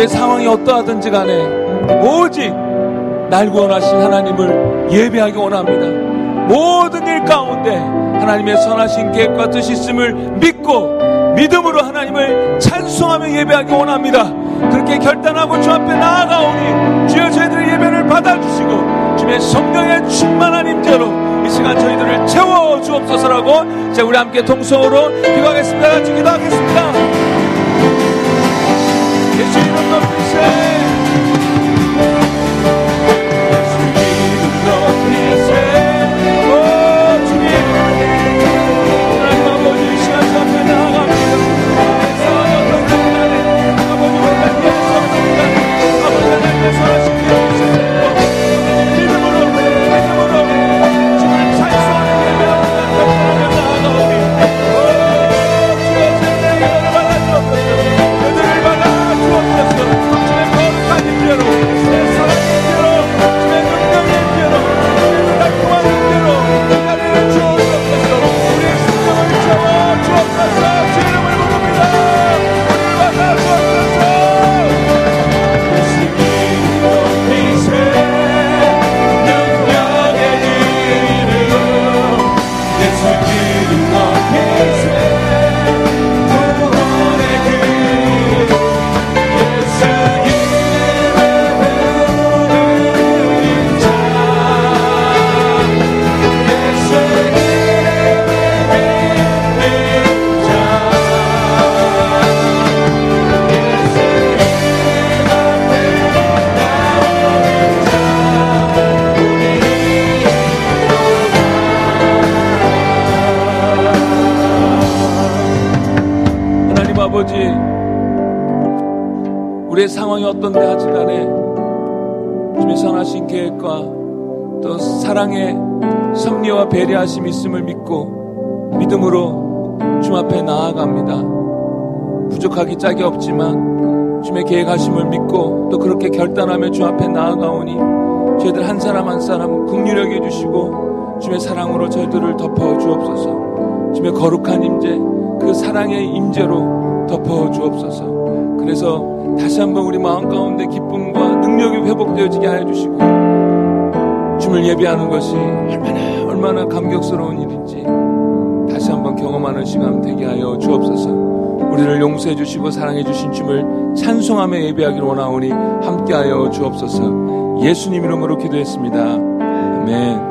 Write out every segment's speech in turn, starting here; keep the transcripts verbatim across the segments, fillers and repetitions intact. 우리의 상황이 어떠하든지 간에 오직 날 구원하신 하나님을 예배하기 원합니다. 모든 일 가운데 하나님의 선하신 계획과 뜻이 있음을 믿고 믿음으로 하나님을 찬송하며 예배하기 원합니다. 그렇게 결단하고 주 앞에 나아가오니 주여 저희들의 예배를 받아주시고 주의 성령의 충만한 임재로 이 시간 저희들을 채워주옵소서라고 자 우리 함께 동성으로 기도하겠습니다. 같이 기도하겠습니다. 예수 이름 높이세 우리의 상황이 어떤데 하지 간에 주님의 선하신 계획과 또 사랑의 섭리와 배려하심이 있음을 믿고 믿음으로 주 앞에 나아갑니다. 부족하기 짝이 없지만 주님의 계획하심을 믿고 또 그렇게 결단하며 주 앞에 나아가오니 저희들 한 사람 한 사람 긍휼하게 해주시고 주님의 사랑으로 저희들을 덮어주옵소서. 주님의 거룩한 임재 그 사랑의 임재로 덮어주옵소서. 그래서 다시 한번 우리 마음 가운데 기쁨과 능력이 회복되어지게 하여 주시고 주님을 예배하는 것이 얼마나 얼마나 감격스러운 일인지 다시 한번 경험하는 시간 되게 하여 주옵소서. 우리를 용서해 주시고 사랑해 주신 주님을 찬송하며 예배하기를 원하오니 함께하여 주옵소서. 예수님 이름으로 기도했습니다. 아멘.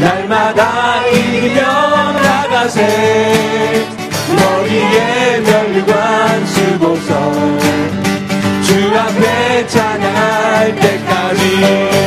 날마다 이겨 나가세. 머리에 별관 쓰고서 주 앞에 찬양할 때까지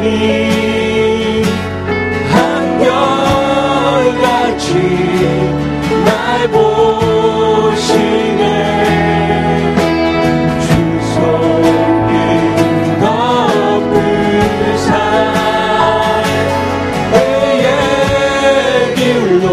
주님 한결같이 날 보시네. 주 손길 덮은 산 의의 길로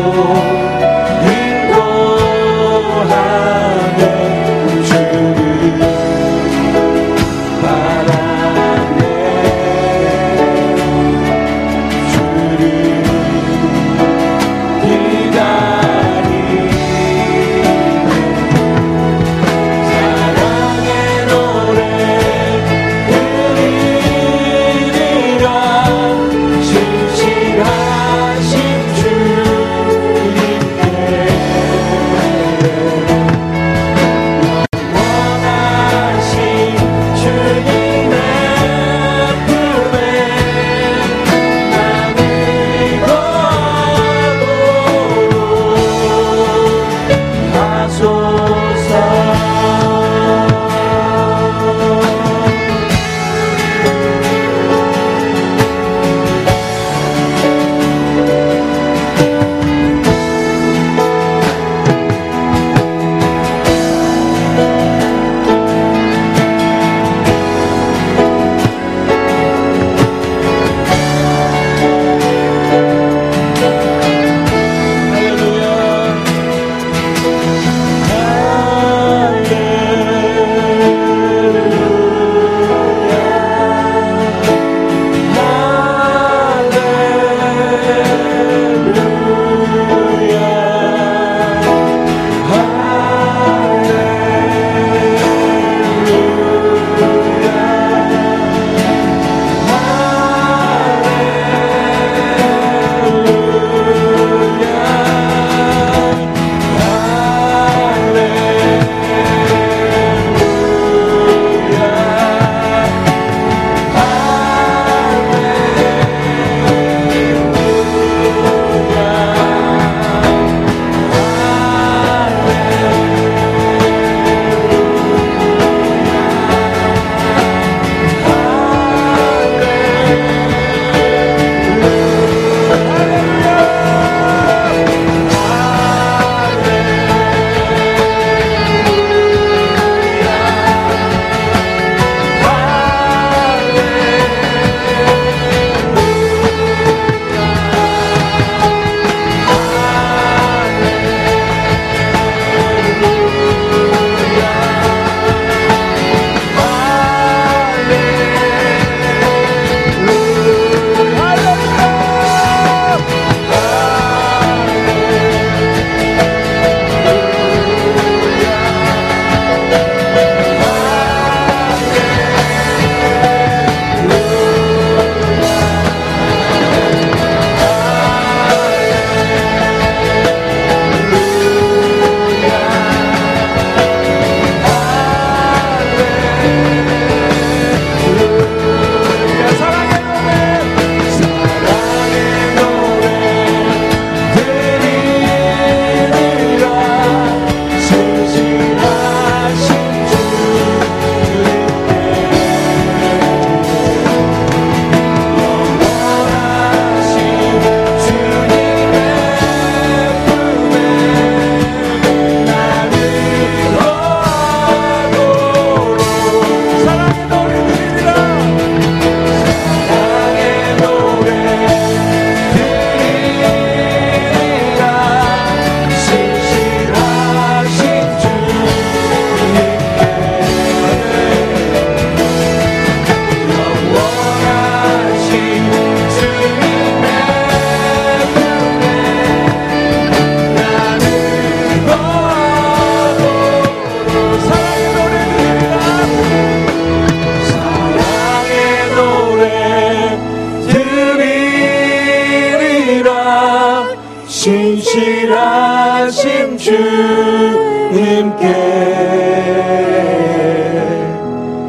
신실하신 주님께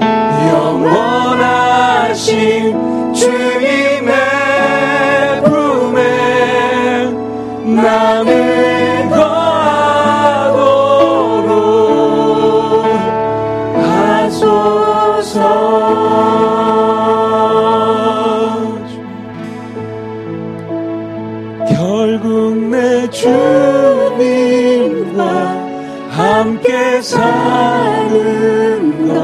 영원하신 주님의 품에 나는 거하도록 하소서. 함께 사는 것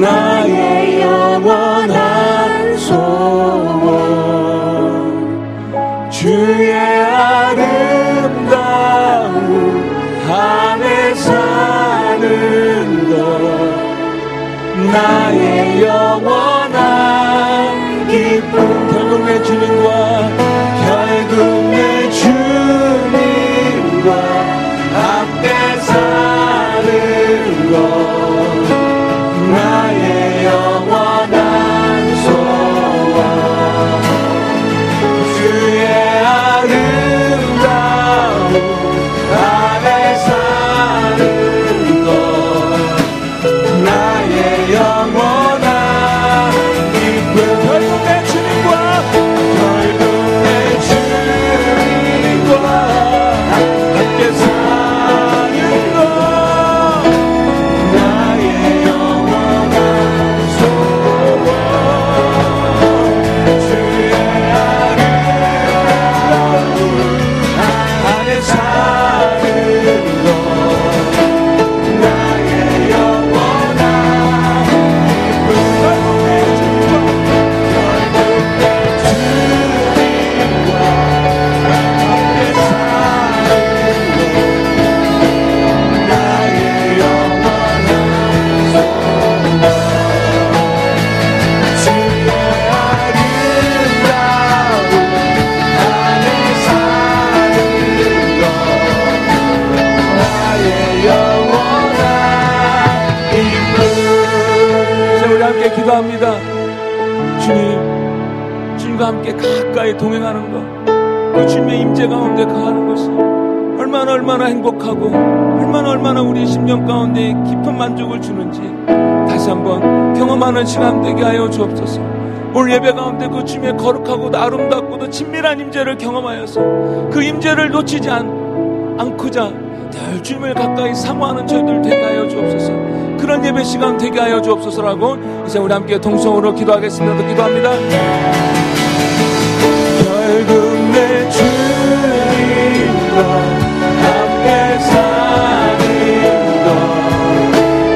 나의 영원한 소원 주의 아름다움 안에 사는 것 나의 영원한 기쁨 결국 내 주님과 결국 내 주님과 함께 사는 것 나의 영원한 소원 주의 아름다움 안에 사는 것 나의 영원한 기쁨 결국 내 주님과 결국 내 주님과 함께 사는 기도합니다. 주님, 주님과 함께 가까이 동행하는 것, 그 주님의 임재 가운데 가하는 것이 얼마나 얼마나 행복하고 얼마나 얼마나 우리의 심령 가운데 깊은 만족을 주는지 다시 한번 경험하는 시간 되게 하여 주옵소서. 오늘 예배 가운데 그 주님의 거룩하고도 아름답고도 친밀한 임재를 경험하여서 그 임재를 놓치지 않, 않고자 늘 주님을 가까이 사모하는 저희들 되게 하여 주옵소서. 그런 예배 시간 되게 하여 주옵소서라고 이제 우리 함께 동성으로 기도하겠습니다. 또 기도합니다. 결국 내 주님과 함께 사